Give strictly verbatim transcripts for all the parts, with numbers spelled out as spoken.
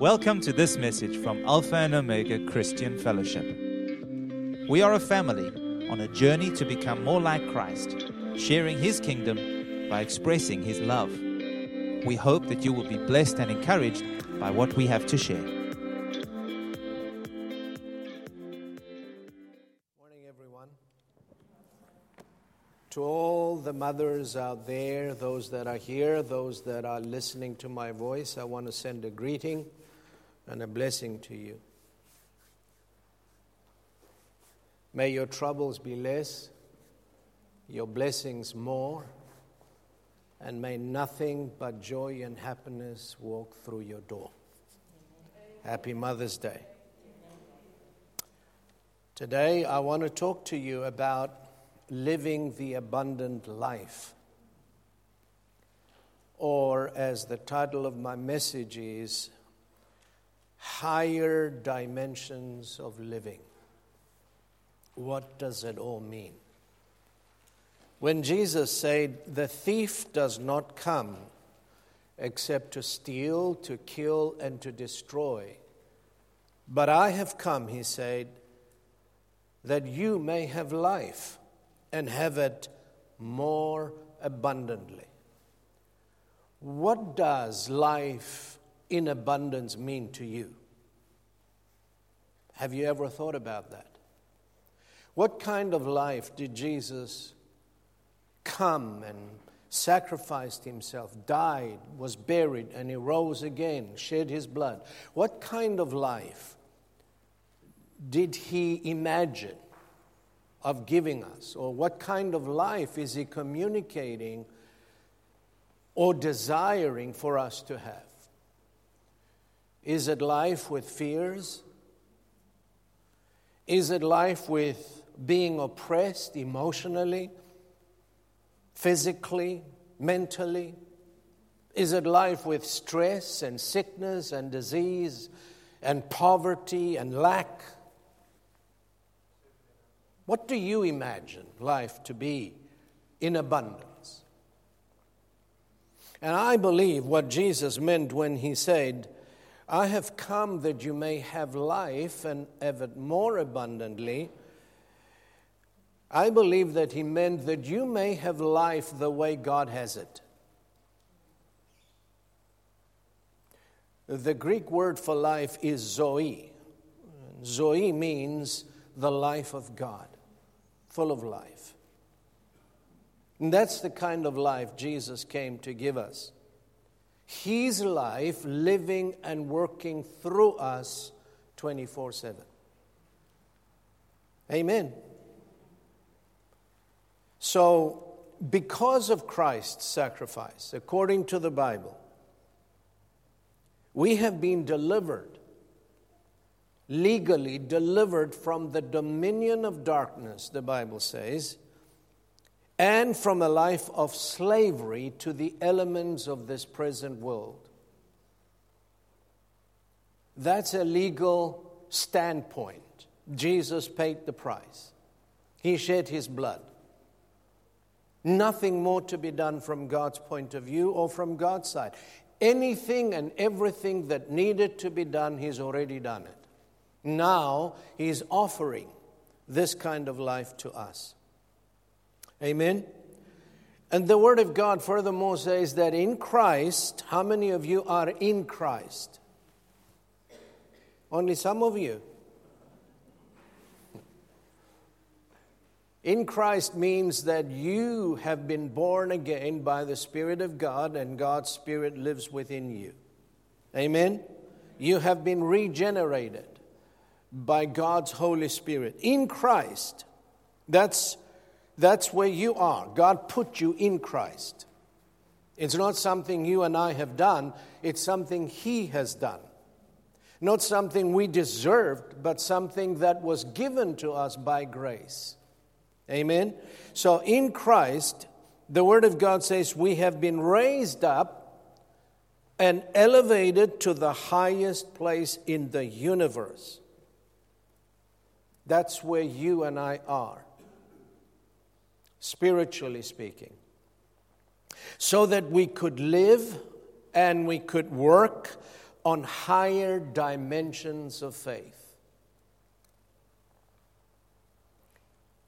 Welcome to this message from Alpha and Omega Christian Fellowship. We are a family on a journey to become more like Christ, sharing His kingdom by expressing His love. We hope that you will be blessed and encouraged by what we have to share. Good morning, everyone. To all the mothers out there, those that are here, those that are listening to my voice, I want to send a greeting and a blessing to you. May your troubles be less, your blessings more, and may nothing but joy and happiness walk through your door. Happy Mother's Day. Today, I want to talk to you about living the abundant life. Or, as the title of my message is, Higher Dimensions of Living. What does it all mean? When Jesus said, the thief does not come except to steal, to kill, and to destroy. But I have come, he said, that you may have life and have it more abundantly. What does life in abundance mean to you? Have you ever thought about that? What kind of life did Jesus come and sacrificed himself, died, was buried, and he rose again, shed his blood? What kind of life did he imagine of giving us? Or what kind of life is he communicating or desiring for us to have? Is it life with fears? Is it life with being oppressed emotionally? Physically, mentally? Is it life with stress and sickness and disease and poverty and lack? What do you imagine life to be in abundance? And I believe what Jesus meant when he said, I have come that you may have life and have it more abundantly. I believe that he meant that you may have life the way God has it. The Greek word for life is zoe. Zoe means the life of God, full of life. And that's the kind of life Jesus came to give us. His life living and working through us twenty-four seven. Amen. So, because of Christ's sacrifice, according to the Bible, we have been delivered, legally delivered from the dominion of darkness, the Bible says, and from a life of slavery to the elements of this present world. That's a legal standpoint. Jesus paid the price. He shed his blood. Nothing more to be done from God's point of view or from God's side. Anything and everything that needed to be done, He's already done it. Now, He's offering this kind of life to us. Amen? And the Word of God furthermore says that in Christ, how many of you are in Christ? Only some of you. In Christ means that you have been born again by the Spirit of God, and God's Spirit lives within you. Amen? You have been regenerated by God's Holy Spirit. In Christ, that's, that's where you are. God put you in Christ. It's not something you and I have done. It's something He has done. Not something we deserved, but something that was given to us by grace. Amen? So in Christ, the Word of God says we have been raised up and elevated to the highest place in the universe. That's where you and I are, spiritually speaking. So that we could live and we could work on higher dimensions of faith.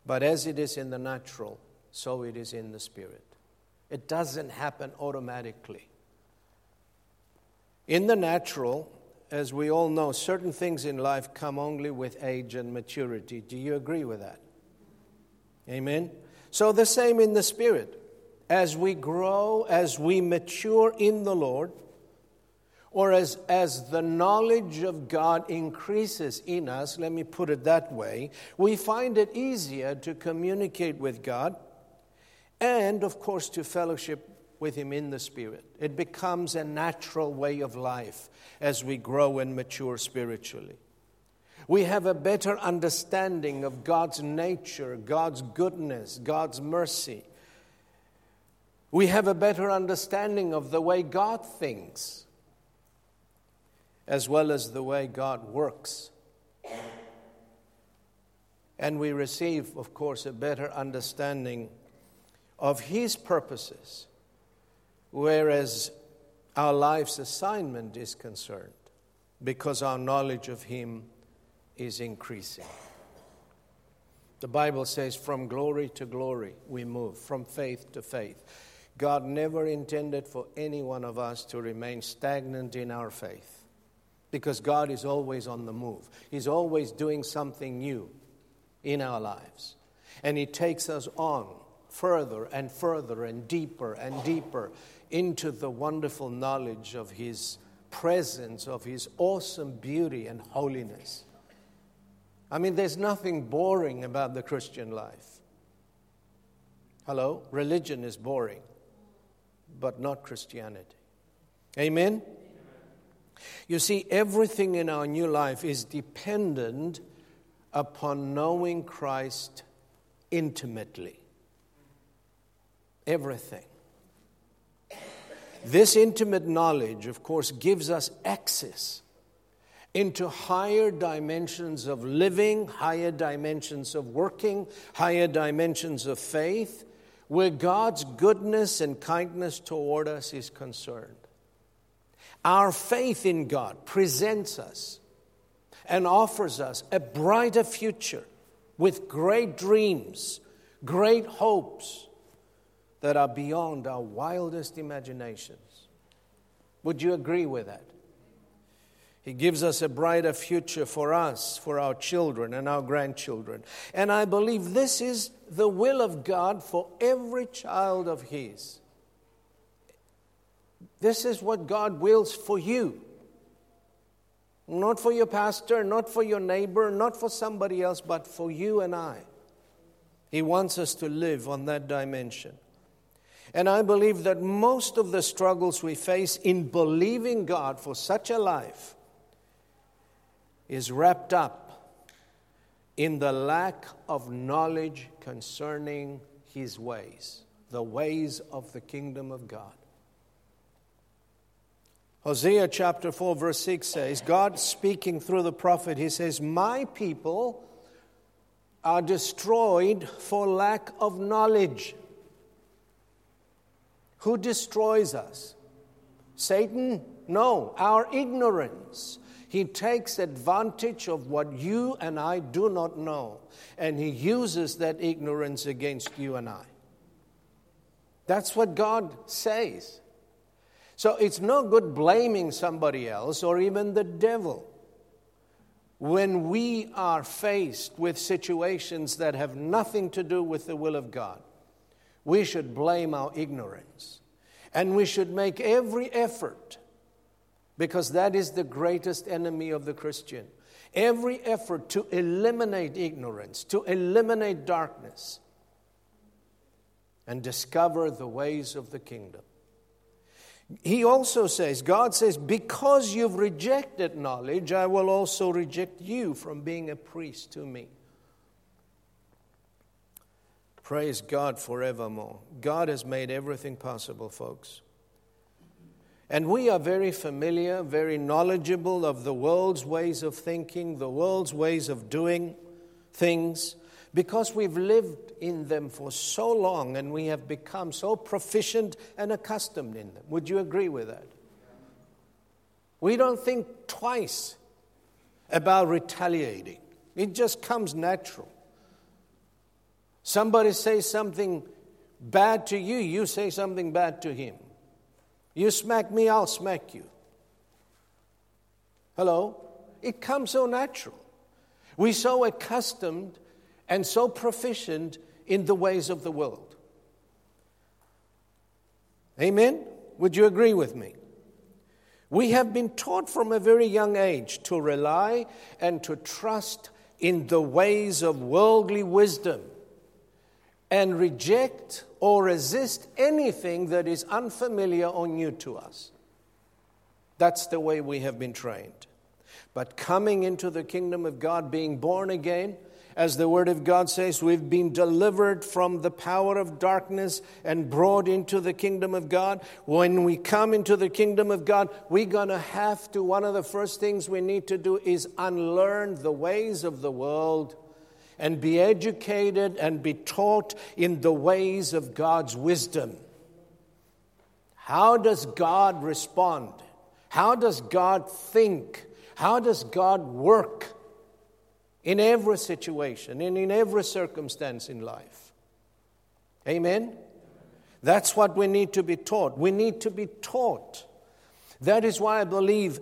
But as it is in the natural, so it is in the spirit. It doesn't happen automatically. In the natural, as we all know, certain things in life come only with age and maturity. Do you agree with that? Amen? So the same in the spirit. As we grow, as we mature in the Lord, or as, as the knowledge of God increases in us, let me put it that way, we find it easier to communicate with God and, of course, to fellowship with Him in the Spirit. It becomes a natural way of life as we grow and mature spiritually. We have a better understanding of God's nature, God's goodness, God's mercy. We have a better understanding of the way God thinks, as well as the way God works. And we receive, of course, a better understanding of His purposes, whereas our life's assignment is concerned, because our knowledge of Him is increasing. The Bible says, from glory to glory we move, from faith to faith. God never intended for any one of us to remain stagnant in our faith, because God is always on the move. He's always doing something new in our lives. And He takes us on further and further and deeper and deeper into the wonderful knowledge of His presence, of His awesome beauty and holiness. I mean, there's nothing boring about the Christian life. Hello? Religion is boring, but not Christianity. Amen? You see, everything in our new life is dependent upon knowing Christ intimately. Everything. This intimate knowledge, of course, gives us access into higher dimensions of living, higher dimensions of working, higher dimensions of faith, where God's goodness and kindness toward us is concerned. Our faith in God presents us and offers us a brighter future with great dreams, great hopes that are beyond our wildest imaginations. Would you agree with that? He gives us a brighter future for us, for our children and our grandchildren. And I believe this is the will of God for every child of His. This is what God wills for you. Not for your pastor, not for your neighbor, not for somebody else, but for you and I. He wants us to live on that dimension. And I believe that most of the struggles we face in believing God for such a life is wrapped up in the lack of knowledge concerning His ways, the ways of the kingdom of God. Hosea chapter four verse six says, God speaking through the prophet, He says, my people are destroyed for lack of knowledge. Who destroys us? Satan? No, our ignorance. He takes advantage of what you and I do not know, and He uses that ignorance against you and I. That's what God says. So it's no good blaming somebody else or even the devil when we are faced with situations that have nothing to do with the will of God. We should blame our ignorance, and we should make every effort, because that is the greatest enemy of the Christian. Every effort to eliminate ignorance, to eliminate darkness, and discover the ways of the kingdom. He also says, God says, because you've rejected knowledge, I will also reject you from being a priest to me. Praise God forevermore. God has made everything possible, folks. And we are very familiar, very knowledgeable of the world's ways of thinking, the world's ways of doing things, because we've lived in them for so long and we have become so proficient and accustomed in them. Would you agree with that? We don't think twice about retaliating. It just comes natural. Somebody says something bad to you, you say something bad to him. You smack me, I'll smack you. Hello? It comes so natural. We're so accustomed and so proficient in the ways of the world. Amen? Would you agree with me? We have been taught from a very young age to rely and to trust in the ways of worldly wisdom and reject or resist anything that is unfamiliar or new to us. That's the way we have been trained. But coming into the kingdom of God, being born again, as the Word of God says, we've been delivered from the power of darkness and brought into the kingdom of God. When we come into the kingdom of God, we're going to have to, one of the first things we need to do is unlearn the ways of the world and be educated and be taught in the ways of God's wisdom. How does God respond? How does God think? How does God work? In every situation and in every circumstance in life. Amen? That's what we need to be taught. We need to be taught. That is why I believe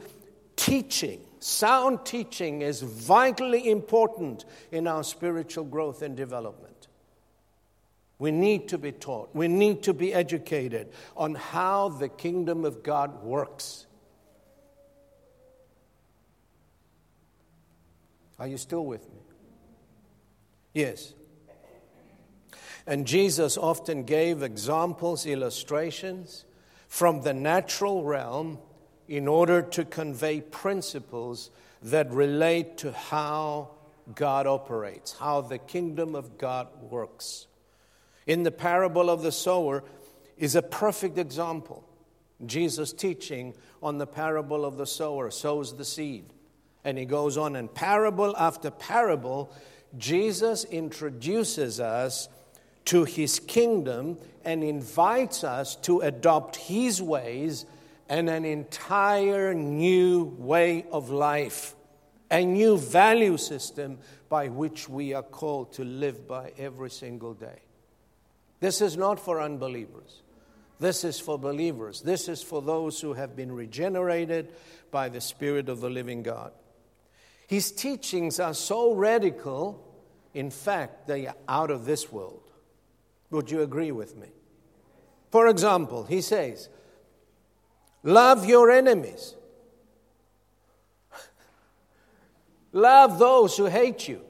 teaching, sound teaching, is vitally important in our spiritual growth and development. We need to be taught. We need to be educated on how the kingdom of God works. Are you still with me? Yes. And Jesus often gave examples, illustrations from the natural realm in order to convey principles that relate to how God operates, how the kingdom of God works. In the parable of the sower is a perfect example. Jesus teaching on the parable of the sower sows the seed. And he goes on, and parable after parable, Jesus introduces us to his kingdom and invites us to adopt his ways and an entire new way of life, a new value system by which we are called to live by every single day. This is not for unbelievers. This is for believers. This is for those who have been regenerated by the Spirit of the living God. His teachings are so radical, in fact, they are out of this world. Would you agree with me? For example, he says, love your enemies. Love those who hate you.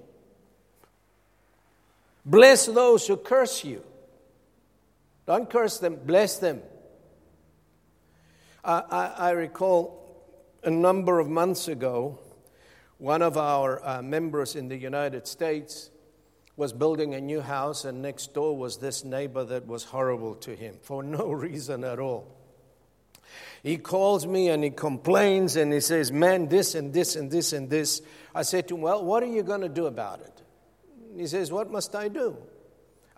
Bless those who curse you. Don't curse them, bless them. I, I, I recall a number of months ago, one of our uh, members in the United States was building a new house, and next door was this neighbor that was horrible to him for no reason at all. He calls me and he complains and he says, man, this and this and this and this. I said to him, well, what are you going to do about it? He says, what must I do?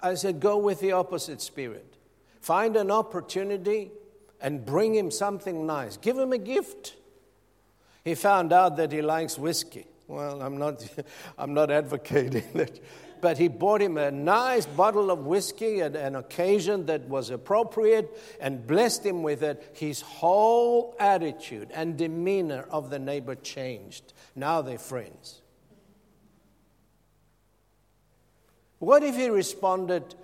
I said, go with the opposite spirit. Find an opportunity and bring him something nice. Give him a gift. He found out that he likes whiskey. Well, I'm not I'm not advocating that. But he bought him a nice bottle of whiskey at an occasion that was appropriate and blessed him with it. His whole attitude and demeanor of the neighbor changed. Now they're friends. What if he responded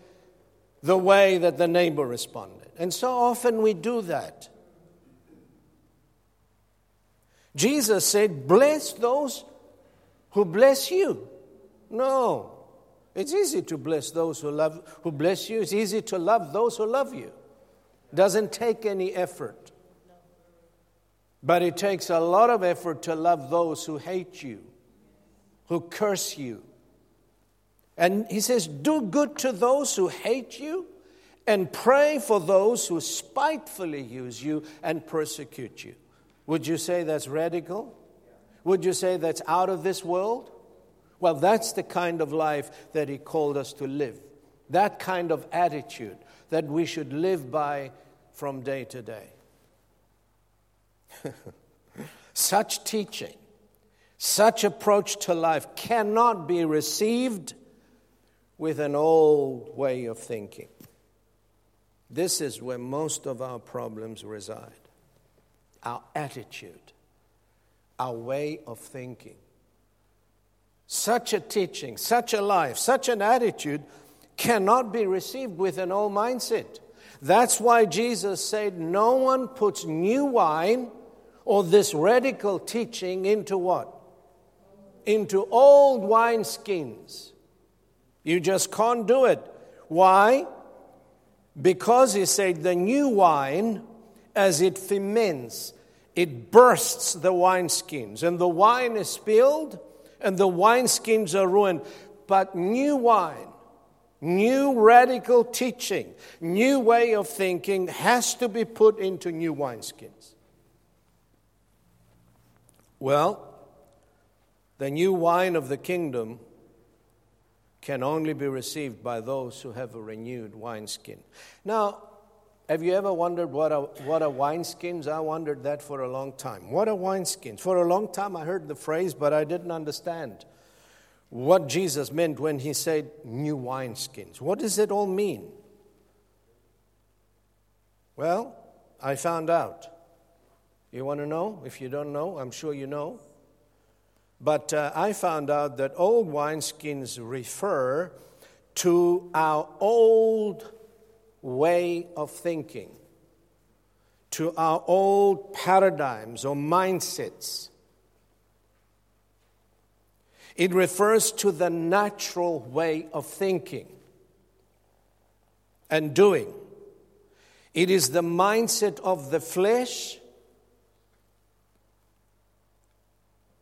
the way that the neighbor responded? And so often we do that. Jesus said, bless those who bless you. No. It's easy to bless those who love, who bless you. It's easy to love those who love you. Doesn't take any effort. But it takes a lot of effort to love those who hate you, who curse you. And he says, do good to those who hate you and pray for those who spitefully use you and persecute you. Would you say that's radical? Would you say that's out of this world? Well, that's the kind of life that he called us to live. That kind of attitude that we should live by from day to day. Such teaching, such approach to life cannot be received with an old way of thinking. This is where most of our problems reside. Our attitude, our way of thinking. Such a teaching, such a life, such an attitude cannot be received with an old mindset. That's why Jesus said, no one puts new wine or this radical teaching into what? Into old wine skins. You just can't do it. Why? Because he said the new wine, as it ferments, it bursts the wineskins. And the wine is spilled, and the wineskins are ruined. But new wine, new radical teaching, new way of thinking has to be put into new wineskins. Well, the new wine of the kingdom can only be received by those who have a renewed wineskin. Now, have you ever wondered what are, what are wineskins? I wondered that for a long time. What are wineskins? For a long time I heard the phrase, but I didn't understand what Jesus meant when he said new wineskins. What does it all mean? Well, I found out. You want to know? If you don't know, I'm sure you know. But uh, I found out that old wineskins refer to our old way of thinking, to our old paradigms or mindsets. It refers to the natural way of thinking and doing. It is the mindset of the flesh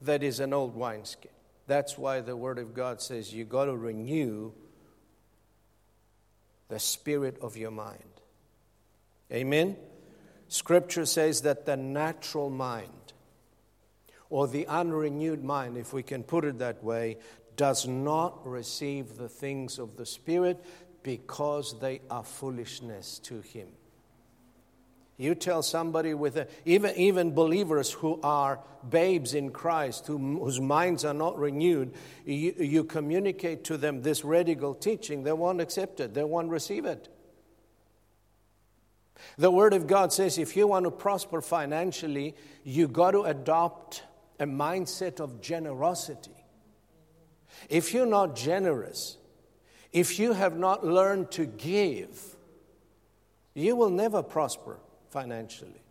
that is an old wineskin. That's why the Word of God says you got to renew the spirit of your mind. Amen? Scripture says that the natural mind, or the unrenewed mind, if we can put it that way, does not receive the things of the Spirit because they are foolishness to him. You tell somebody with a, even even believers who are babes in Christ, who, whose minds are not renewed, you, you communicate to them this radical teaching, they won't accept it, they won't receive it. The Word of God says if you want to prosper financially, you got to adopt a mindset of generosity. If you're not generous, if you have not learned to give, you will never prosper financially.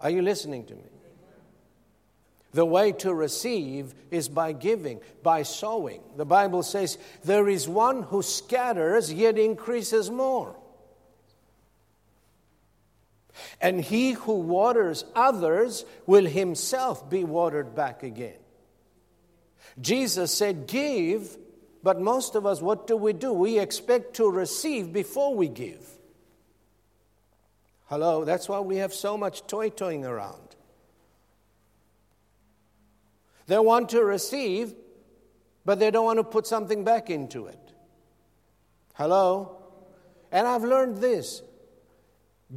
Are you listening to me? The way to receive is by giving, by sowing. The Bible says, there is one who scatters yet increases more. And he who waters others will himself be watered back again. Jesus said, give, but most of us, what do we do? We expect to receive before we give. Hello, that's why we have so much toy-toying around. They want to receive, but they don't want to put something back into it. Hello? And I've learned this.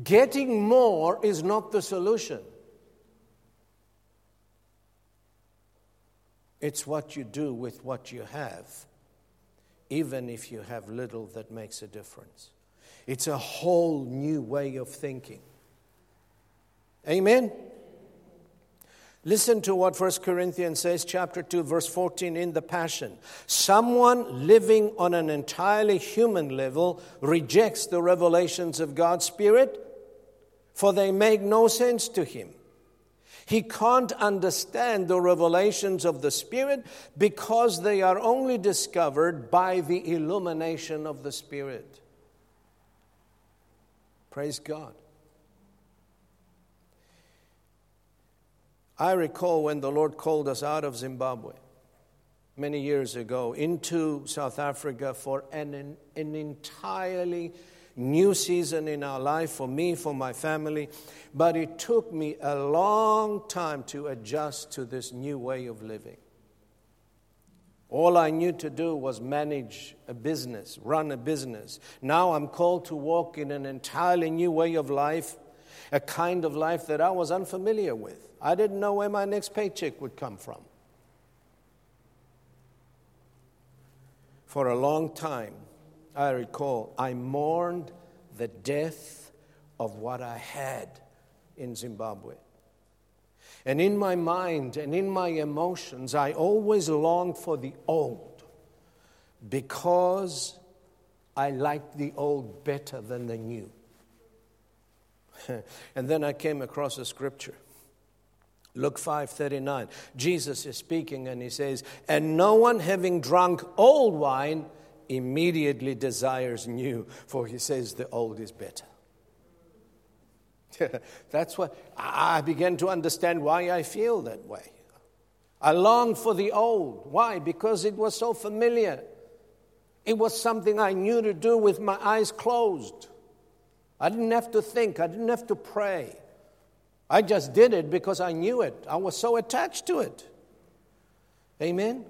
Getting more is not the solution. It's what you do with what you have, even if you have little, that makes a difference. It's a whole new way of thinking. Amen? Listen to what First Corinthians says, chapter two, verse fourteen, in the Passion. Someone living on an entirely human level rejects the revelations of God's Spirit, for they make no sense to him. He can't understand the revelations of the Spirit because they are only discovered by the illumination of the Spirit. Praise God. I recall when the Lord called us out of Zimbabwe many years ago into South Africa for an, an entirely new season in our life, for me, for my family. But it took me a long time to adjust to this new way of living. All I knew to do was manage a business, run a business. Now I'm called to walk in an entirely new way of life, a kind of life that I was unfamiliar with. I didn't know where my next paycheck would come from. For a long time, I recall, I mourned the death of what I had in Zimbabwe. And in my mind and in my emotions, I always longed for the old because I liked the old better than the new. And then I came across a scripture. Luke five thirty-nine, Jesus is speaking and he says, "And no one having drunk old wine immediately desires new, for he says the old is better." That's what I began to understand why I feel that way. I long for the old. Why? Because it was so familiar. It was something I knew to do with my eyes closed. I didn't have to think. I didn't have to pray. I just did it because I knew it. I was so attached to it. Amen?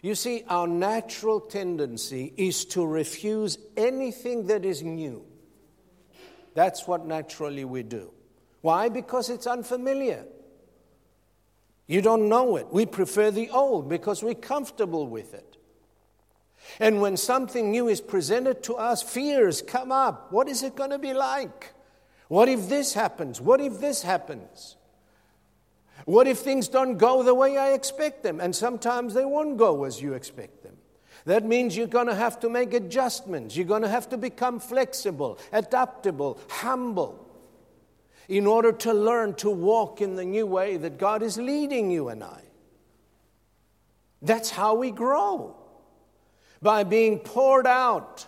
You see, our natural tendency is to refuse anything that is new. That's what naturally we do. Why? Because it's unfamiliar. You don't know it. We prefer the old because we're comfortable with it. And when something new is presented to us, fears come up. What is it going to be like? What if this happens? What if this happens? What if things don't go the way I expect them? And sometimes they won't go as you expect them. That means you're going to have to make adjustments. You're going to have to become flexible, adaptable, humble, in order to learn to walk in the new way that God is leading you and I. That's how we grow, by being poured out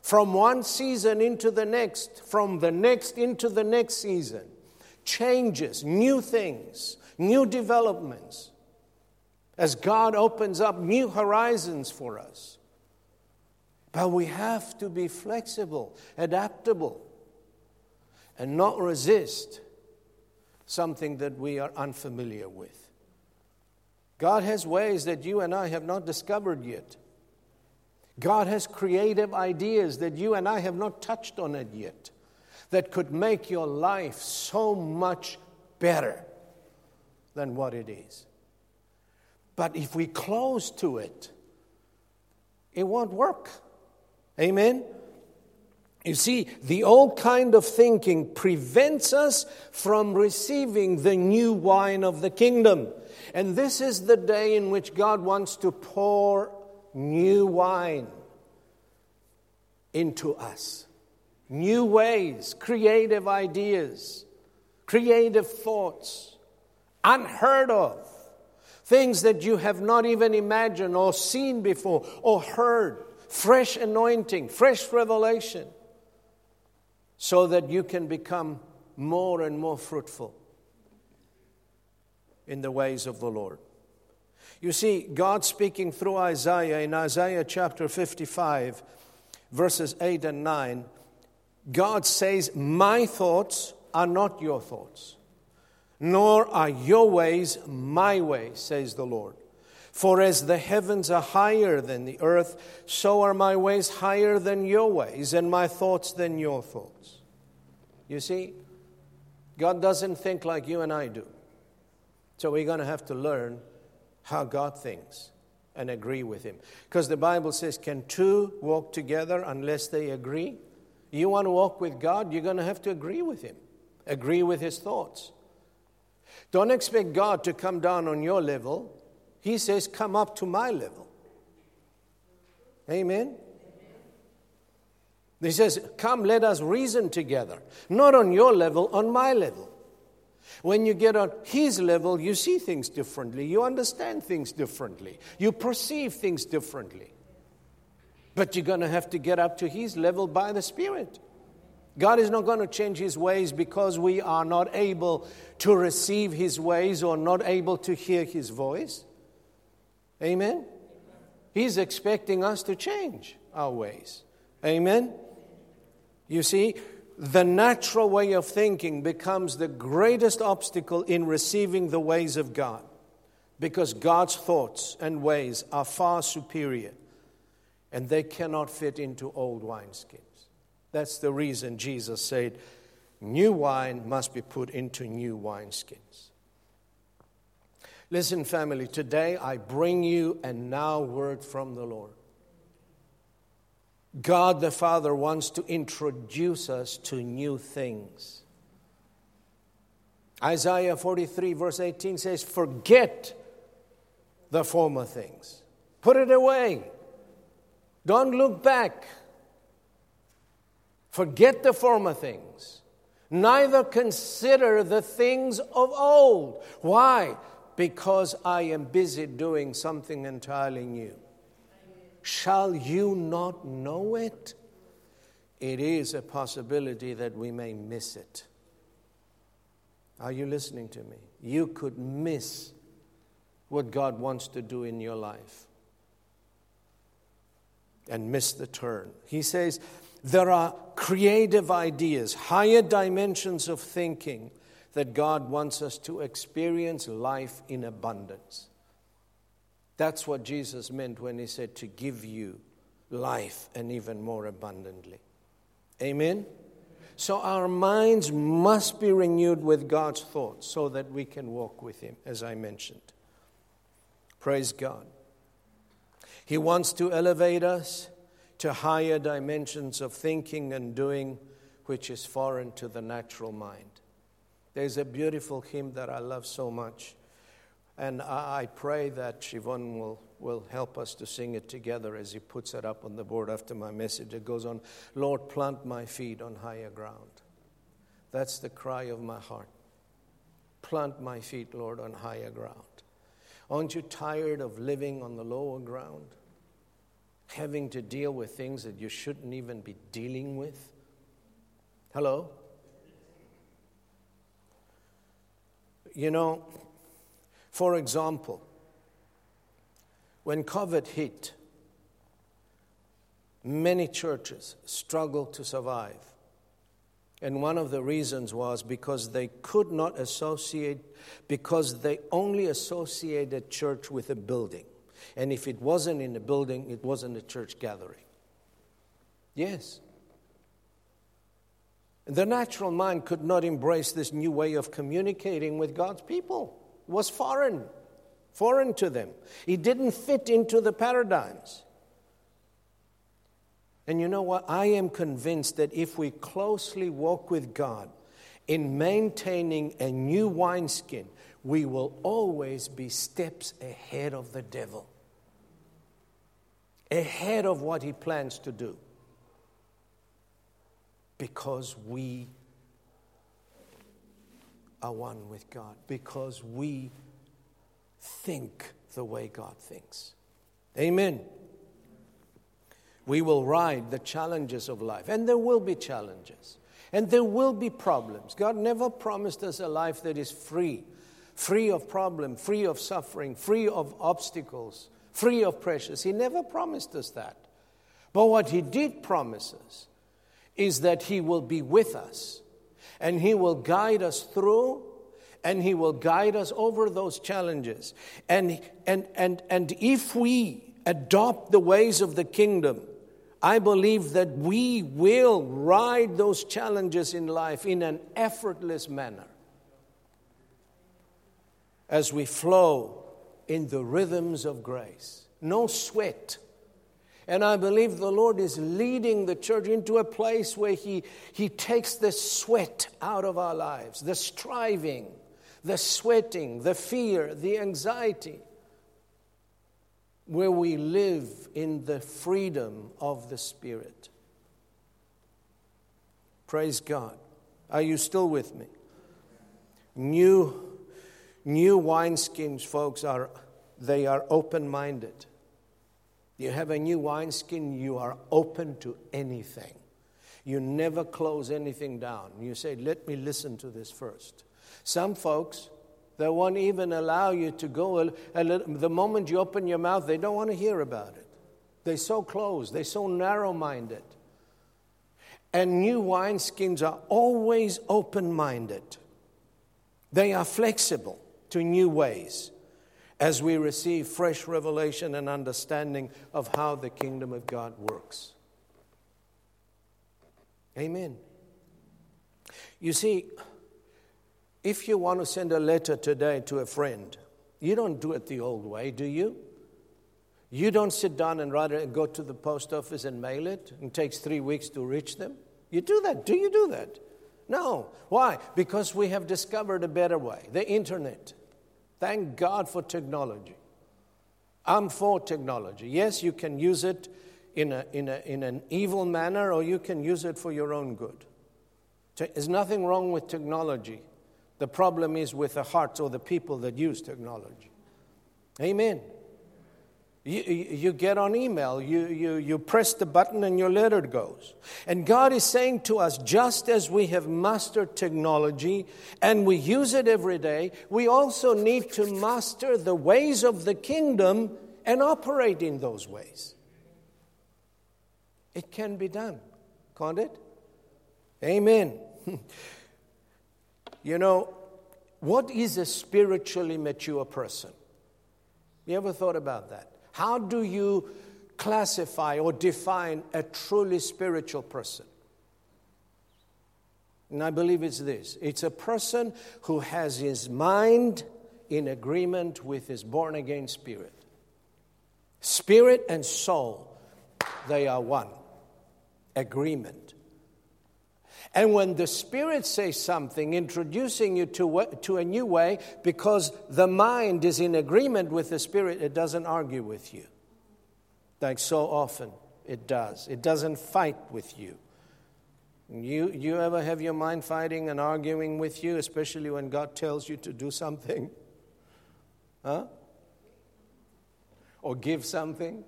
from one season into the next, from the next into the next season. Changes, new things, new developments, as God opens up new horizons for us. But we have to be flexible, adaptable, and not resist something that we are unfamiliar with. God has ways that you and I have not discovered yet. God has creative ideas that you and I have not touched on it yet that could make your life so much better than what it is. But if we close to it, it won't work. Amen? You see, the old kind of thinking prevents us from receiving the new wine of the kingdom. And this is the day in which God wants to pour new wine into us. New ways, creative ideas, creative thoughts, unheard of. Things that you have not even imagined or seen before or heard. Fresh anointing, fresh revelation. So that you can become more and more fruitful in the ways of the Lord. You see, God speaking through Isaiah, in Isaiah chapter fifty-five, verses eight and nine, God says, "My thoughts are not your thoughts, nor are your ways my ways, says the Lord. For as the heavens are higher than the earth, so are my ways higher than your ways, and my thoughts than your thoughts." You see, God doesn't think like you and I do. So we're going to have to learn how God thinks and agree with Him. Because the Bible says, can two walk together unless they agree? You want to walk with God, you're going to have to agree with Him. Agree with His thoughts. Don't expect God to come down on your level. He says, come up to my level. Amen? He says, come, let us reason together. Not on your level, on my level. When you get on His level, you see things differently. You understand things differently. You perceive things differently. But you're going to have to get up to His level by the Spirit. God is not going to change His ways because we are not able to receive His ways or not able to hear His voice. Amen? He's expecting us to change our ways. Amen? You see, the natural way of thinking becomes the greatest obstacle in receiving the ways of God, because God's thoughts and ways are far superior, and they cannot fit into old wineskins. That's the reason Jesus said, New wine must be put into new wineskins. Listen, family, today I bring you a now word from the Lord. God the Father wants to introduce us to new things. Isaiah forty-three verse eighteen says, forget the former things. Put it away. Don't look back. Forget the former things. Neither consider the things of old. Why? Because I am busy doing something entirely new. Shall you not know it? It is a possibility that we may miss it. Are you listening to me? You could miss what God wants to do in your life and miss the turn. He says there are creative ideas, higher dimensions of thinking that God wants us to experience life in abundance. That's what Jesus meant when he said to give you life and even more abundantly. Amen? So our minds must be renewed with God's thoughts so that we can walk with him, as I mentioned. Praise God. He wants to elevate us to higher dimensions of thinking and doing, which is foreign to the natural mind. There's a beautiful hymn that I love so much, and I pray that Siobhan will, will help us to sing it together as he puts it up on the board after my message. It goes on, Lord, plant my feet on higher ground. That's the cry of my heart. Plant my feet, Lord, on higher ground. Aren't you tired of living on the lower ground? Having to deal with things that you shouldn't even be dealing with? Hello? You know, for example, when COVID hit, many churches struggled to survive. And one of the reasons was because they could not associate, because they only associated church with a building. And if it wasn't in a building, it wasn't a church gathering. Yes. The natural mind could not embrace this new way of communicating with God's people. Was foreign, foreign to them. It didn't fit into the paradigms. And you know what? I am convinced that if we closely walk with God in maintaining a new wineskin, we will always be steps ahead of the devil, ahead of what he plans to do, because we are one with God, because we think the way God thinks. Amen. We will ride the challenges of life, and there will be challenges, and there will be problems. God never promised us a life that is free, free of problem, free of suffering, free of obstacles, free of pressures. He never promised us that. But what he did promise us is that he will be with us. And he will guide us through, and he will guide us over those challenges. And, and, and, and if we adopt the ways of the kingdom, I believe that we will ride those challenges in life in an effortless manner as we flow in the rhythms of grace. No sweat. And I believe the Lord is leading the church into a place where He, he takes the sweat out of our lives, the striving, the sweating, the fear, the anxiety, where we live in the freedom of the Spirit. Praise God. Are you still with me? New, new wineskins, folks, are they are open-minded. You have a new wineskin, you are open to anything. You never close anything down. You say, let me listen to this first. Some folks, they won't even allow you to go. A, a little, the moment you open your mouth, they don't want to hear about it. They're so closed. They're so narrow-minded. And new wineskins are always open-minded. They are flexible to new ways, as we receive fresh revelation and understanding of how the kingdom of God works. Amen. You see, if you want to send a letter today to a friend, you don't do it the old way, do you? You don't sit down and write it and go to the post office and mail it, and it takes three weeks to reach them. You do that. Do you do that? No. Why? Because we have discovered a better way, the internet. Thank God for technology. I'm for technology. Yes, you can use it in a, in a, in an evil manner, or you can use it for your own good. There's nothing wrong with technology. The problem is with the hearts or the people that use technology. Amen. You, you get on email, you, you, you press the button and your letter goes. And God is saying to us, just as we have mastered technology and we use it every day, we also need to master the ways of the kingdom and operate in those ways. It can be done, can't it? Amen. You know, what is a spiritually mature person? You ever thought about that? How do you classify or define a truly spiritual person? And I believe it's this. It's a person who has his mind in agreement with his born-again spirit. Spirit and soul, they are one. Agreement. And when the Spirit says something, introducing you to, to a new way, because the mind is in agreement with the Spirit, it doesn't argue with you. Like so often it does. It doesn't fight with you. You, you ever have your mind fighting and arguing with you, especially when God tells you to do something? Huh? Or give something?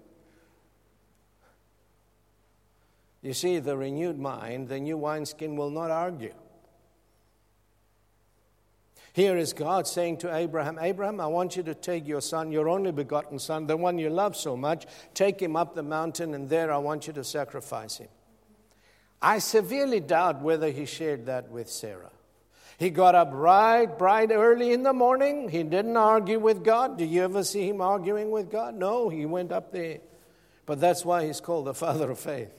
You see, the renewed mind, the new wineskin will not argue. Here is God saying to Abraham, Abraham, I want you to take your son, your only begotten son, the one you love so much, take him up the mountain, and there I want you to sacrifice him. I severely doubt whether he shared that with Sarah. He got up right, bright early in the morning. He didn't argue with God. Do you ever see him arguing with God? No, he went up there. But that's why he's called the father of faith.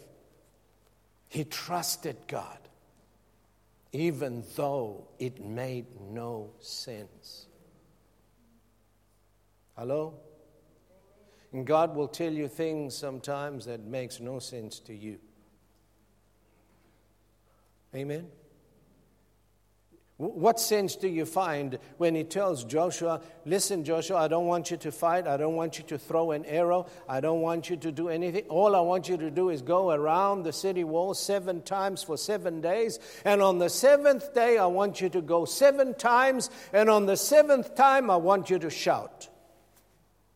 He trusted God, even though it made no sense. Hello? And God will tell you things sometimes that makes no sense to you. Amen? What sense do you find when he tells Joshua, listen, Joshua, I don't want you to fight. I don't want you to throw an arrow. I don't want you to do anything. All I want you to do is go around the city wall seven times for seven days. And on the seventh day, I want you to go seven times. And on the seventh time, I want you to shout.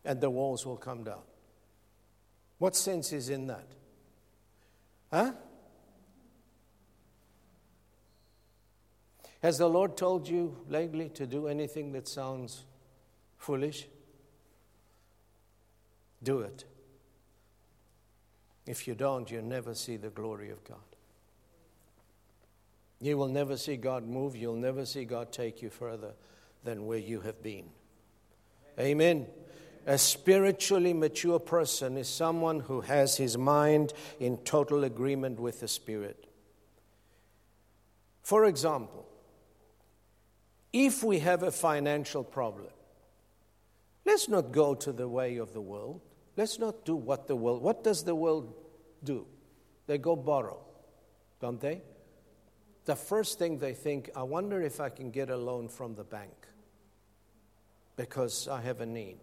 And the walls will come down. What sense is in that? Huh? Has the Lord told you lately to do anything that sounds foolish? Do it. If you don't, you'll never see the glory of God. You will never see God move. You'll never see God take you further than where you have been. Amen. A spiritually mature person is someone who has his mind in total agreement with the Spirit. For example, if we have a financial problem, let's not go to the way of the world. Let's not do what the world... What does the world do? They go borrow, don't they? The first thing they think, I wonder if I can get a loan from the bank because I have a need.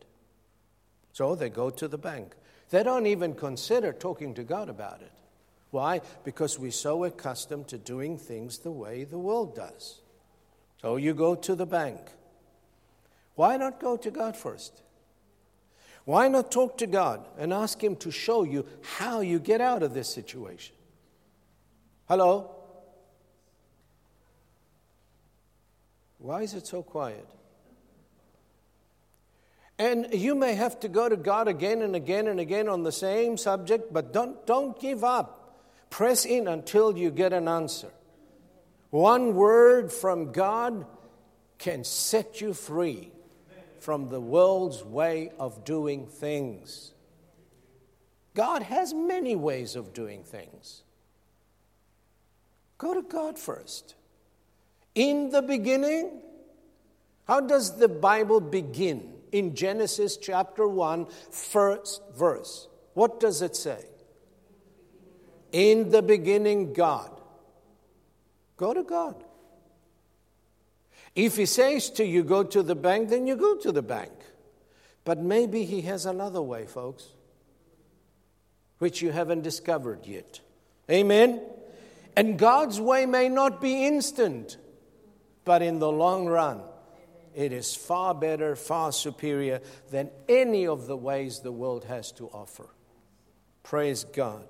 So they go to the bank. They don't even consider talking to God about it. Why? Because we're so accustomed to doing things the way the world does. So you go to the bank. Why not go to God first? Why not talk to God and ask Him to show you how you get out of this situation? Hello? Why is it so quiet? And you may have to go to God again and again and again on the same subject, but don't, don't give up. Press in until you get an answer. One word from God can set you free from the world's way of doing things. God has many ways of doing things. Go to God first. In the beginning? How does the Bible begin? In Genesis chapter one, first verse. What does it say? In the beginning, God. Go to God. If he says to you, go to the bank, then you go to the bank. But maybe he has another way, folks, which you haven't discovered yet. Amen? And God's way may not be instant, but in the long run, it is far better, far superior than any of the ways the world has to offer. Praise God.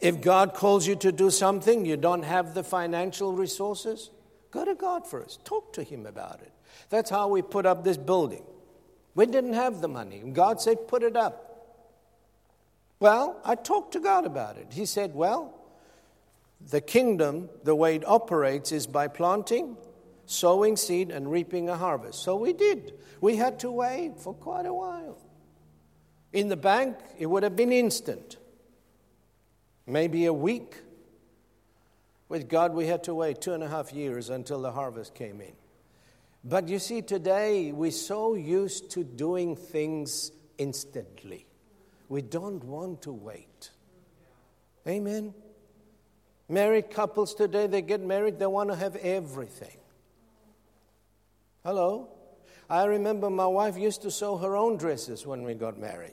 If God calls you to do something, you don't have the financial resources, go to God first. Talk to Him about it. That's how we put up this building. We didn't have the money. And God said, put it up. Well, I talked to God about it. He said, well, the kingdom, the way it operates is by planting, sowing seed, and reaping a harvest. So we did. We had to wait for quite a while. In the bank, it would have been instant. Maybe a week. With God, we had to wait two and a half years until the harvest came in. But you see, today, we're so used to doing things instantly. We don't want to wait. Amen. Married couples today, they get married, they want to have everything. Hello? I remember my wife used to sew her own dresses when we got married.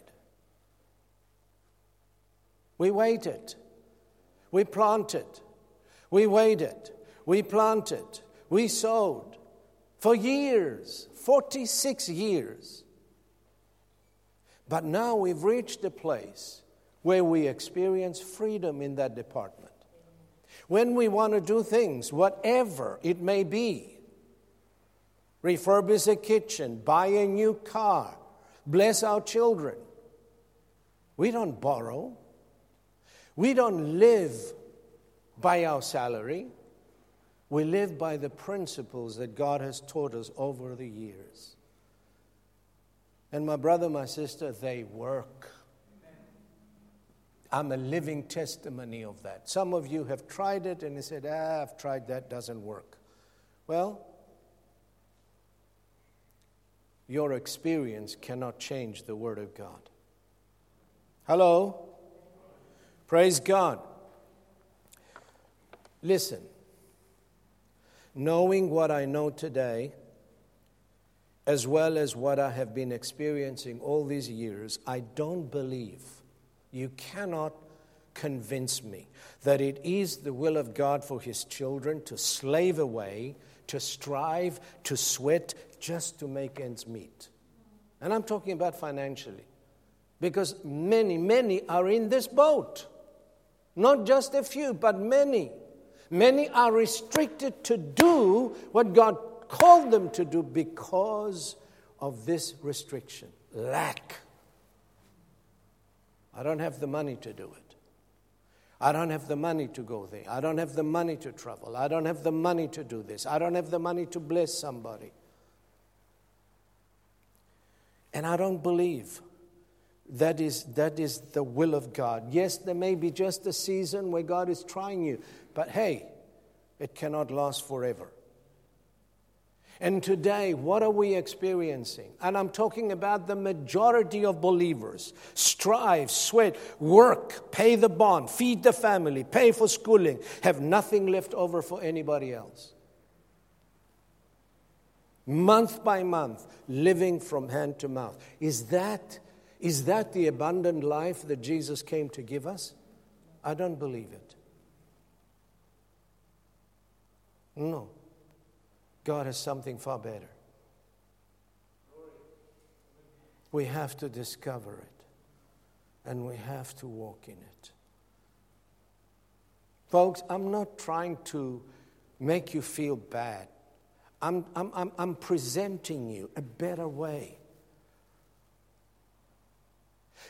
We waited. We planted. We waited. We planted. We sowed. For years. forty-six years. But now we've reached a place where we experience freedom in that department. When we want to do things, whatever it may be, refurbish a kitchen, buy a new car, bless our children. We don't borrow. We don't live by our salary. We live by the principles that God has taught us over the years. And my brother, my sister, they work. I'm a living testimony of that. Some of you have tried it and you said, ah, I've tried that, doesn't work. Well, your experience cannot change the Word of God. Hello? Praise God. Listen. Knowing what I know today, as well as what I have been experiencing all these years, I don't believe, you cannot convince me that it is the will of God for His children to slave away, to strive, to sweat, just to make ends meet. And I'm talking about financially. Because many, many are in this boat. Not just a few, but many. Many are restricted to do what God called them to do because of this restriction. Lack. I don't have the money to do it. I don't have the money to go there. I don't have the money to travel. I don't have the money to do this. I don't have the money to bless somebody. And I don't believe that is, that is the will of God. Yes, there may be just a season where God is trying you, but hey, it cannot last forever. And today, what are we experiencing? And I'm talking about the majority of believers. Strive, sweat, work, pay the bond, feed the family, pay for schooling, have nothing left over for anybody else. Month by month, living from hand to mouth. Is that, is that the abundant life that Jesus came to give us? I don't believe it. No. God has something far better. We have to discover it, and we have to walk in it. Folks, I'm not trying to make you feel bad. I'm, I'm, I'm, I'm presenting you a better way.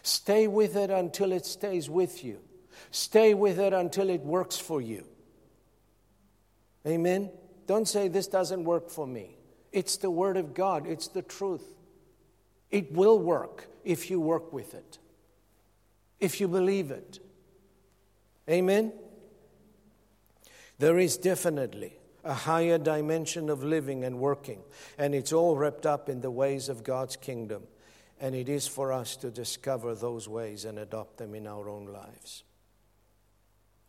Stay with it until it stays with you. Stay with it until it works for you. Amen? Don't say, this doesn't work for me. It's the Word of God. It's the truth. It will work if you work with it. If you believe it. Amen? There is definitely a higher dimension of living and working. And it's all wrapped up in the ways of God's kingdom. And it is for us to discover those ways and adopt them in our own lives.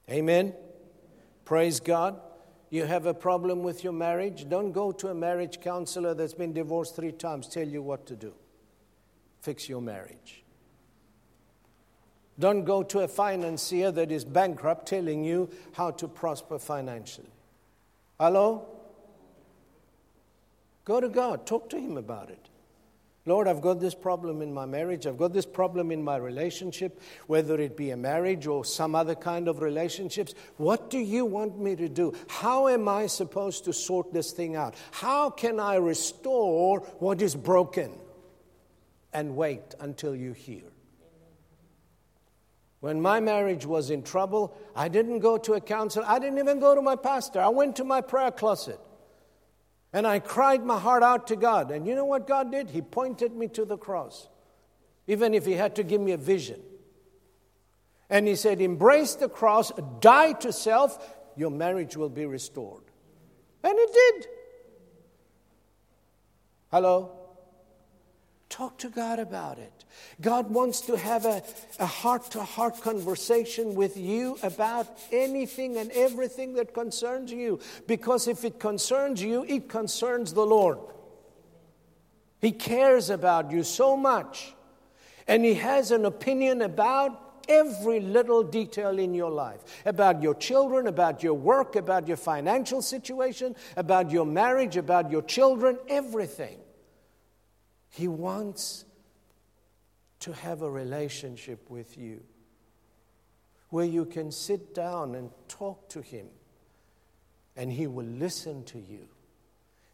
Amen? Praise God. You have a problem with your marriage? Don't go to a marriage counselor that's been divorced three times, tell you what to do. Fix your marriage. Don't go to a financier that is bankrupt telling you how to prosper financially. Hello? Go to God. Talk to Him about it. Lord, I've got this problem in my marriage. I've got this problem in my relationship, whether it be a marriage or some other kind of relationships. What do you want me to do? How am I supposed to sort this thing out? How can I restore what is broken? And wait until you hear. When my marriage was in trouble, I didn't go to a counselor. I didn't even go to my pastor. I went to my prayer closet. And I cried my heart out to God. And you know what God did? He pointed me to the cross. Even if He had to give me a vision. And He said, embrace the cross, die to self, your marriage will be restored. And it did. Hello? Talk to God about it. God wants to have a, a heart-to-heart conversation with you about anything and everything that concerns you. Because if it concerns you, it concerns the Lord. He cares about you so much. And He has an opinion about every little detail in your life, about your children, about your work, about your financial situation, about your marriage, about your children, everything. He wants to have a relationship with you where you can sit down and talk to Him, and He will listen to you,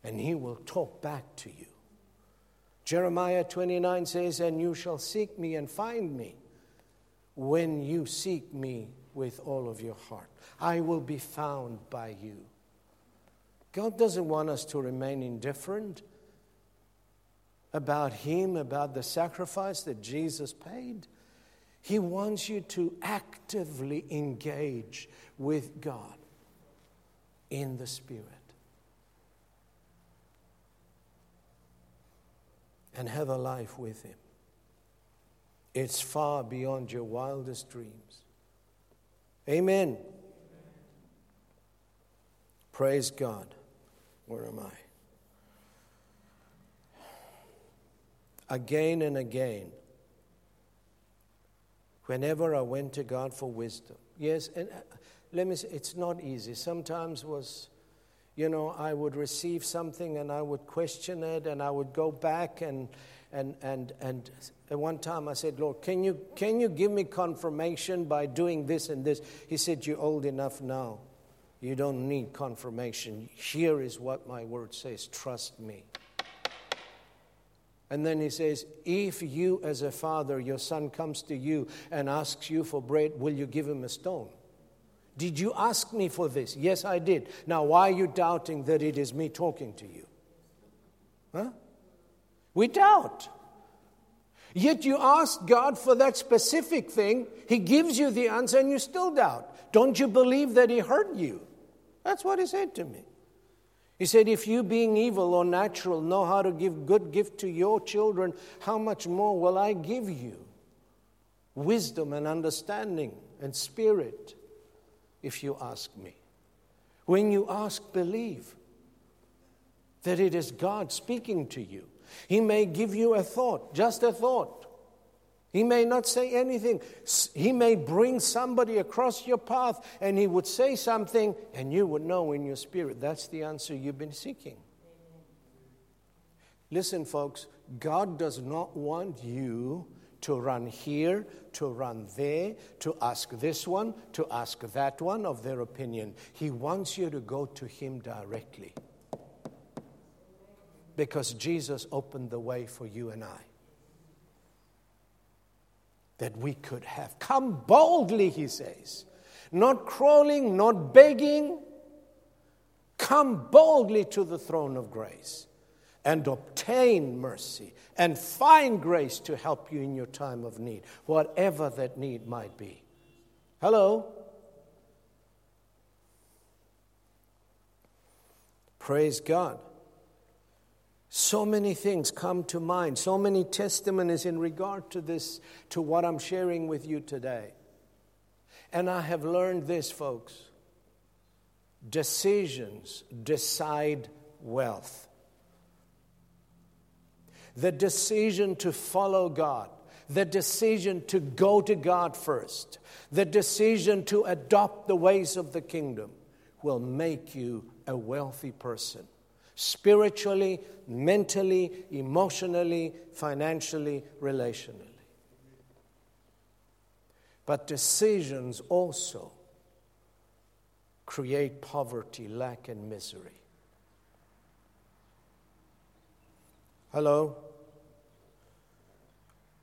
and He will talk back to you. Jeremiah twenty-nine says, and you shall seek me and find me when you seek me with all of your heart. I will be found by you. God doesn't want us to remain indifferent about Him, about the sacrifice that Jesus paid. He wants you to actively engage with God in the Spirit and have a life with Him. It's far beyond your wildest dreams. Amen. Praise God. Where am I? Again and again, whenever I went to God for wisdom. Yes, and let me say, it's not easy. Sometimes was, you know, I would receive something and I would question it and I would go back and and and and at one time I said, Lord, can you can you give me confirmation by doing this and this? He said, you're old enough now. You don't need confirmation. Here is what my word says. Trust me. And then He says, if you as a father, your son comes to you and asks you for bread, will you give him a stone? Did you ask me for this? Yes, I did. Now, why are you doubting that it is me talking to you? Huh? We doubt. Yet you asked God for that specific thing. He gives you the answer and you still doubt. Don't you believe that He heard you? That's what He said to me. He said, if you being evil or natural know how to give good gift to your children, how much more will I give you wisdom and understanding and spirit if you ask me? When you ask, believe that it is God speaking to you. He may give you a thought, just a thought. He may not say anything. He may bring somebody across your path and He would say something and you would know in your spirit that's the answer you've been seeking. Listen, folks, God does not want you to run here, to run there, to ask this one, to ask that one of their opinion. He wants you to go to Him directly because Jesus opened the way for you and I, that we could have. Come boldly, He says. Not crawling, not begging. Come boldly to the throne of grace and obtain mercy and find grace to help you in your time of need, whatever that need might be. Hello? Praise God. So many things come to mind. So many testimonies in regard to this, to what I'm sharing with you today. And I have learned this, folks. Decisions decide wealth. The decision to follow God. The decision to go to God first. The decision to adopt the ways of the kingdom will make you a wealthy person. Spiritually, mentally, emotionally, financially, relationally. But decisions also create poverty, lack, and misery. Hello?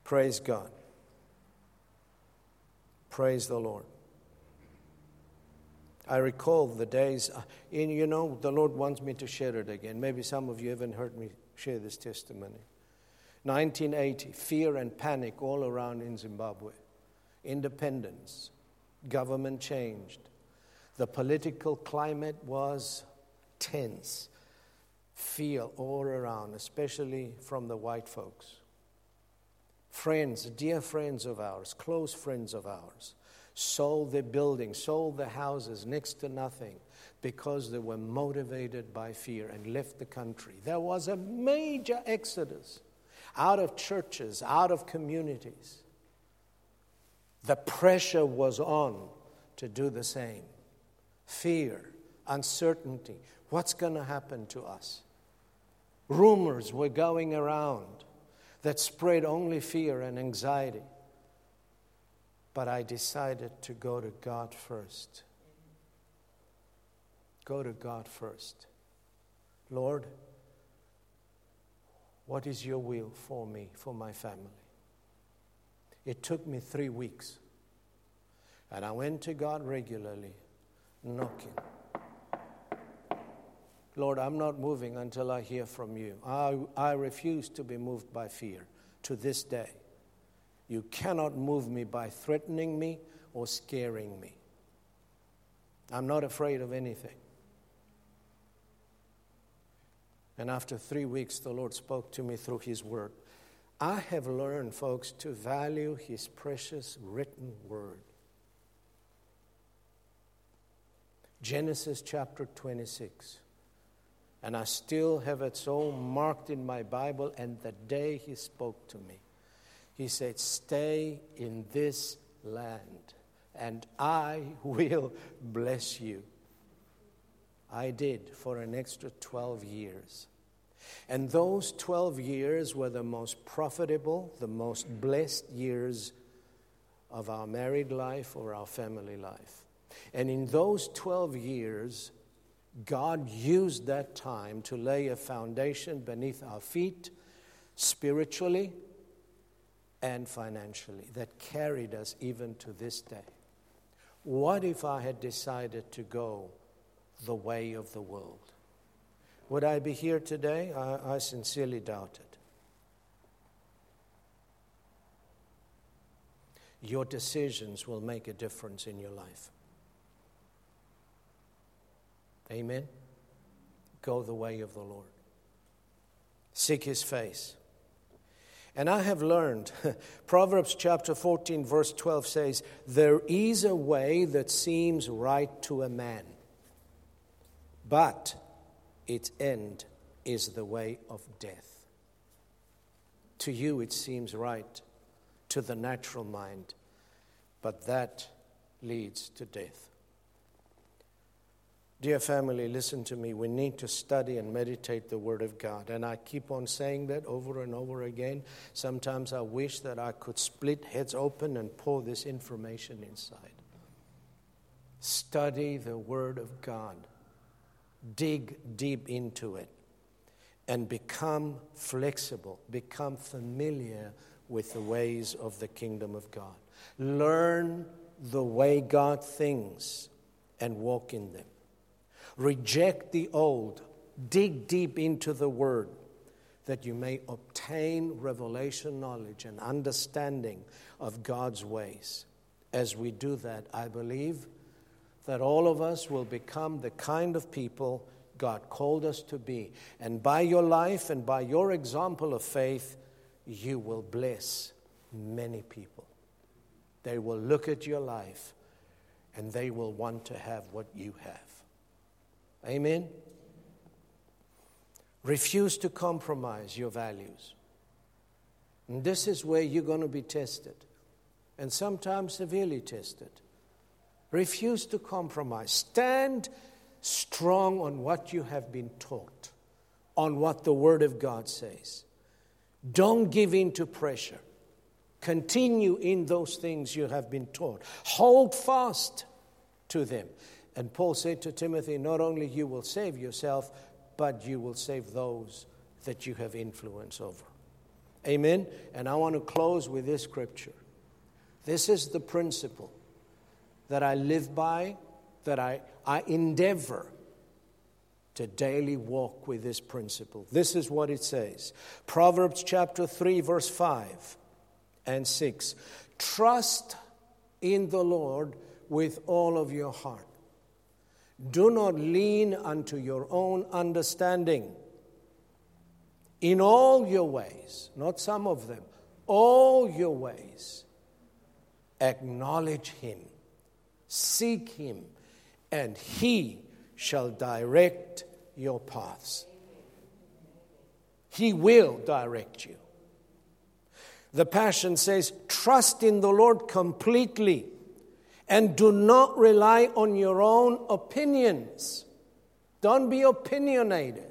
Praise God. Praise the Lord. I recall the days, and you know, the Lord wants me to share it again. Maybe some of you haven't heard me share this testimony. nineteen eighty, fear and panic all around in Zimbabwe. Independence, government changed. The political climate was tense. Fear all around, especially from the white folks. Friends, dear friends of ours, close friends of ours, sold their buildings, sold their houses, next to nothing, because they were motivated by fear and left the country. There was a major exodus out of churches, out of communities. The pressure was on to do the same. Fear, uncertainty, what's going to happen to us? Rumors were going around that spread only fear and anxiety. But I decided to go to God first. Go to God first. Lord, what is your will for me, for my family? It took me three weeks. And I went to God regularly, knocking. Lord, I'm not moving until I hear from you. I, I refuse to be moved by fear to this day. You cannot move me by threatening me or scaring me. I'm not afraid of anything. And after three weeks, the Lord spoke to me through His Word. I have learned, folks, to value His precious written Word. Genesis chapter twenty-six. And I still have it so marked in my Bible, and the day He spoke to me. He said, stay in this land, and I will bless you. I did for an extra twelve years. And those twelve years were the most profitable, the most blessed years of our married life or our family life. And in those twelve years, God used that time to lay a foundation beneath our feet, spiritually, and financially, that carried us even to this day. What if I had decided to go the way of the world? Would I be here today? I, I sincerely doubt it. Your decisions will make a difference in your life. Amen? Go the way of the Lord. Seek His face. And I have learned, Proverbs chapter fourteen, verse twelve says, there is a way that seems right to a man, but its end is the way of death. To you it seems right, to the natural mind, but that leads to death. Dear family, listen to me. We need to study and meditate the Word of God. And I keep on saying that over and over again. Sometimes I wish that I could split heads open and pour this information inside. Study the Word of God. Dig deep into it. And become flexible. Become familiar with the ways of the kingdom of God. Learn the way God thinks and walk in them. Reject the old, dig deep into the Word, that you may obtain revelation knowledge and understanding of God's ways. As we do that, I believe that all of us will become the kind of people God called us to be. And by your life and by your example of faith, you will bless many people. They will look at your life and they will want to have what you have. Amen? Refuse to compromise your values. And this is where you're going to be tested, and sometimes severely tested. Refuse to compromise. Stand strong on what you have been taught, on what the Word of God says. Don't give in to pressure. Continue in those things you have been taught. Hold fast to them. And Paul said to Timothy, not only you will save yourself, but you will save those that you have influence over. Amen? And I want to close with this scripture. This is the principle that I live by, that I, I endeavor to daily walk with this principle. This is what it says. Proverbs chapter three, verse five and six. Trust in the Lord with all of your heart. Do not lean unto your own understanding. In all your ways, not some of them, all your ways, acknowledge him, seek him, and he shall direct your paths. He will direct you. The Passion says, trust in the Lord completely and do not rely on your own opinions. Don't be opinionated.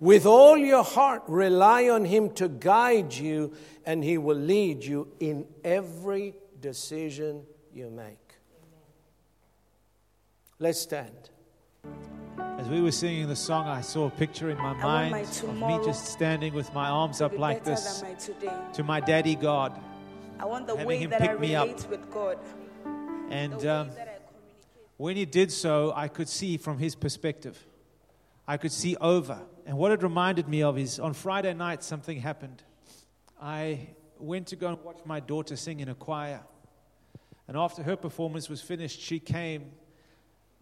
With all your heart, rely on him to guide you, and he will lead you in every decision you make. Let's stand. As we were singing the song, I saw a picture in my mind of me just standing with my arms up like this to my daddy God, having him pick me up. And um, when he did so, I could see from his perspective. I could see over. And what it reminded me of is on Friday night, something happened. I went to go and watch my daughter sing in a choir. And after her performance was finished, she came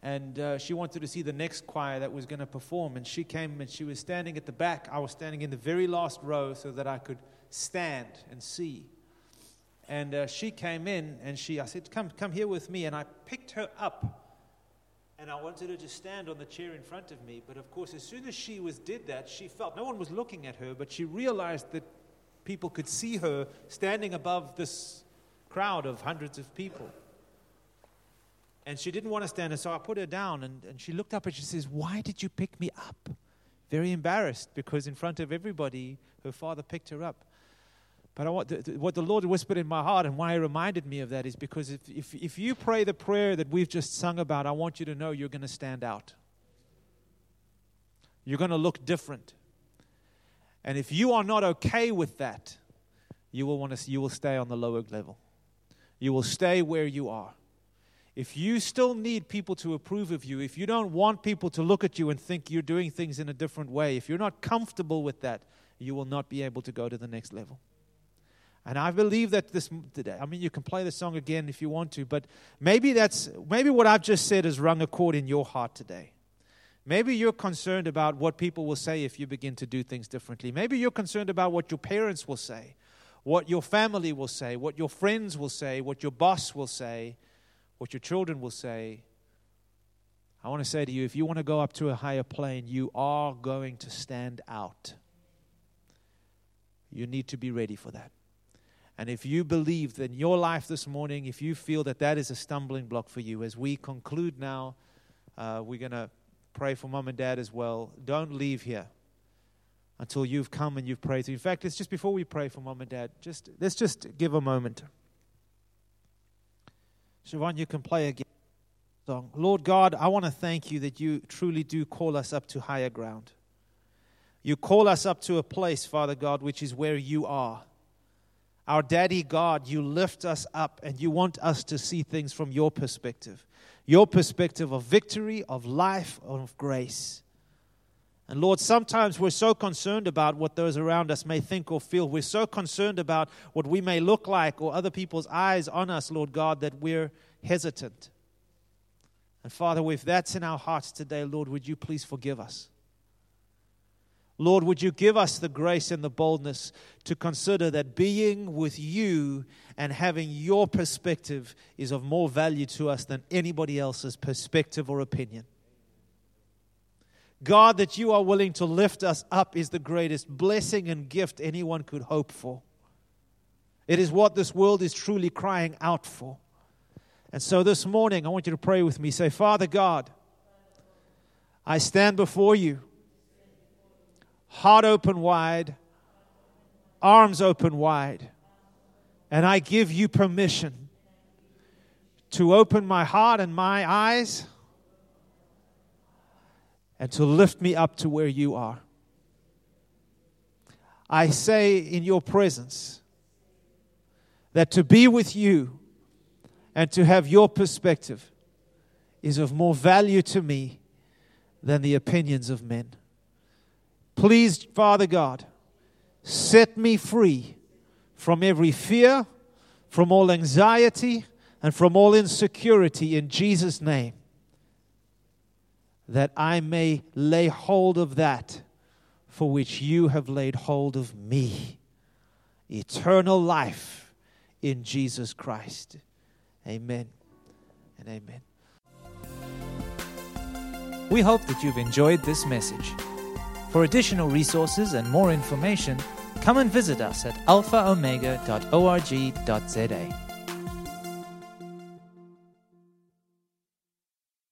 and uh, she wanted to see the next choir that was going to perform. And she came and she was standing at the back. I was standing in the very last row so that I could stand and see. And uh, she came in and she, I said, come, come here with me. And I picked her up. And I wanted her to stand on the chair in front of me. But of course, as soon as she was did that, she felt, no one was looking at her, but she realized that people could see her standing above this crowd of hundreds of people. And she didn't want to stand, and so I put her down, and, and she looked up and she says, why did you pick me up? Very embarrassed, because in front of everybody, her father picked her up. But I want the, what the Lord whispered in my heart and why he reminded me of that is because if, if, if you pray the prayer that we've just sung about, I want you to know you're going to stand out. You're going to look different. And if you are not okay with that, you will want to, you will stay on the lower level. You will stay where you are. If you still need people to approve of you, if you don't want people to look at you and think you're doing things in a different way, if you're not comfortable with that, you will not be able to go to the next level. And I believe that this, I mean, you can play the song again if you want to, but maybe that's, maybe what I've just said has rung a chord in your heart today. Maybe you're concerned about what people will say if you begin to do things differently. Maybe you're concerned about what your parents will say, what your family will say, what your friends will say, what your boss will say, what your children will say. I want to say to you, if you want to go up to a higher plane, you are going to stand out. You need to be ready for that. And if you believe that in your life this morning, if you feel that that is a stumbling block for you, as we conclude now, uh, we're going to pray for mom and dad as well. Don't leave here until you've come and you've prayed. In fact, it's just before we pray for mom and dad, just let's just give a moment. Siobhan, you can play again. Song. Lord God, I want to thank you that you truly do call us up to higher ground. You call us up to a place, Father God, which is where you are. Our Daddy God, you lift us up and you want us to see things from your perspective. Your perspective of victory, of life, of grace. And Lord, sometimes we're so concerned about what those around us may think or feel. We're so concerned about what we may look like or other people's eyes on us, Lord God, that we're hesitant. And Father, if that's in our hearts today, Lord, would you please forgive us? Lord, would you give us the grace and the boldness to consider that being with you and having your perspective is of more value to us than anybody else's perspective or opinion. God, that you are willing to lift us up is the greatest blessing and gift anyone could hope for. It is what this world is truly crying out for. And so this morning, I want you to pray with me. Say, Father God, I stand before you. Heart open wide, arms open wide, and I give you permission to open my heart and my eyes and to lift me up to where you are. I say in your presence that to be with you and to have your perspective is of more value to me than the opinions of men. Please, Father God, set me free from every fear, from all anxiety, and from all insecurity in Jesus' name, that I may lay hold of that for which you have laid hold of me, eternal life in Jesus Christ. Amen and amen. We hope that you've enjoyed this message. For additional resources and more information, come and visit us at alpha omega dot org dot z a.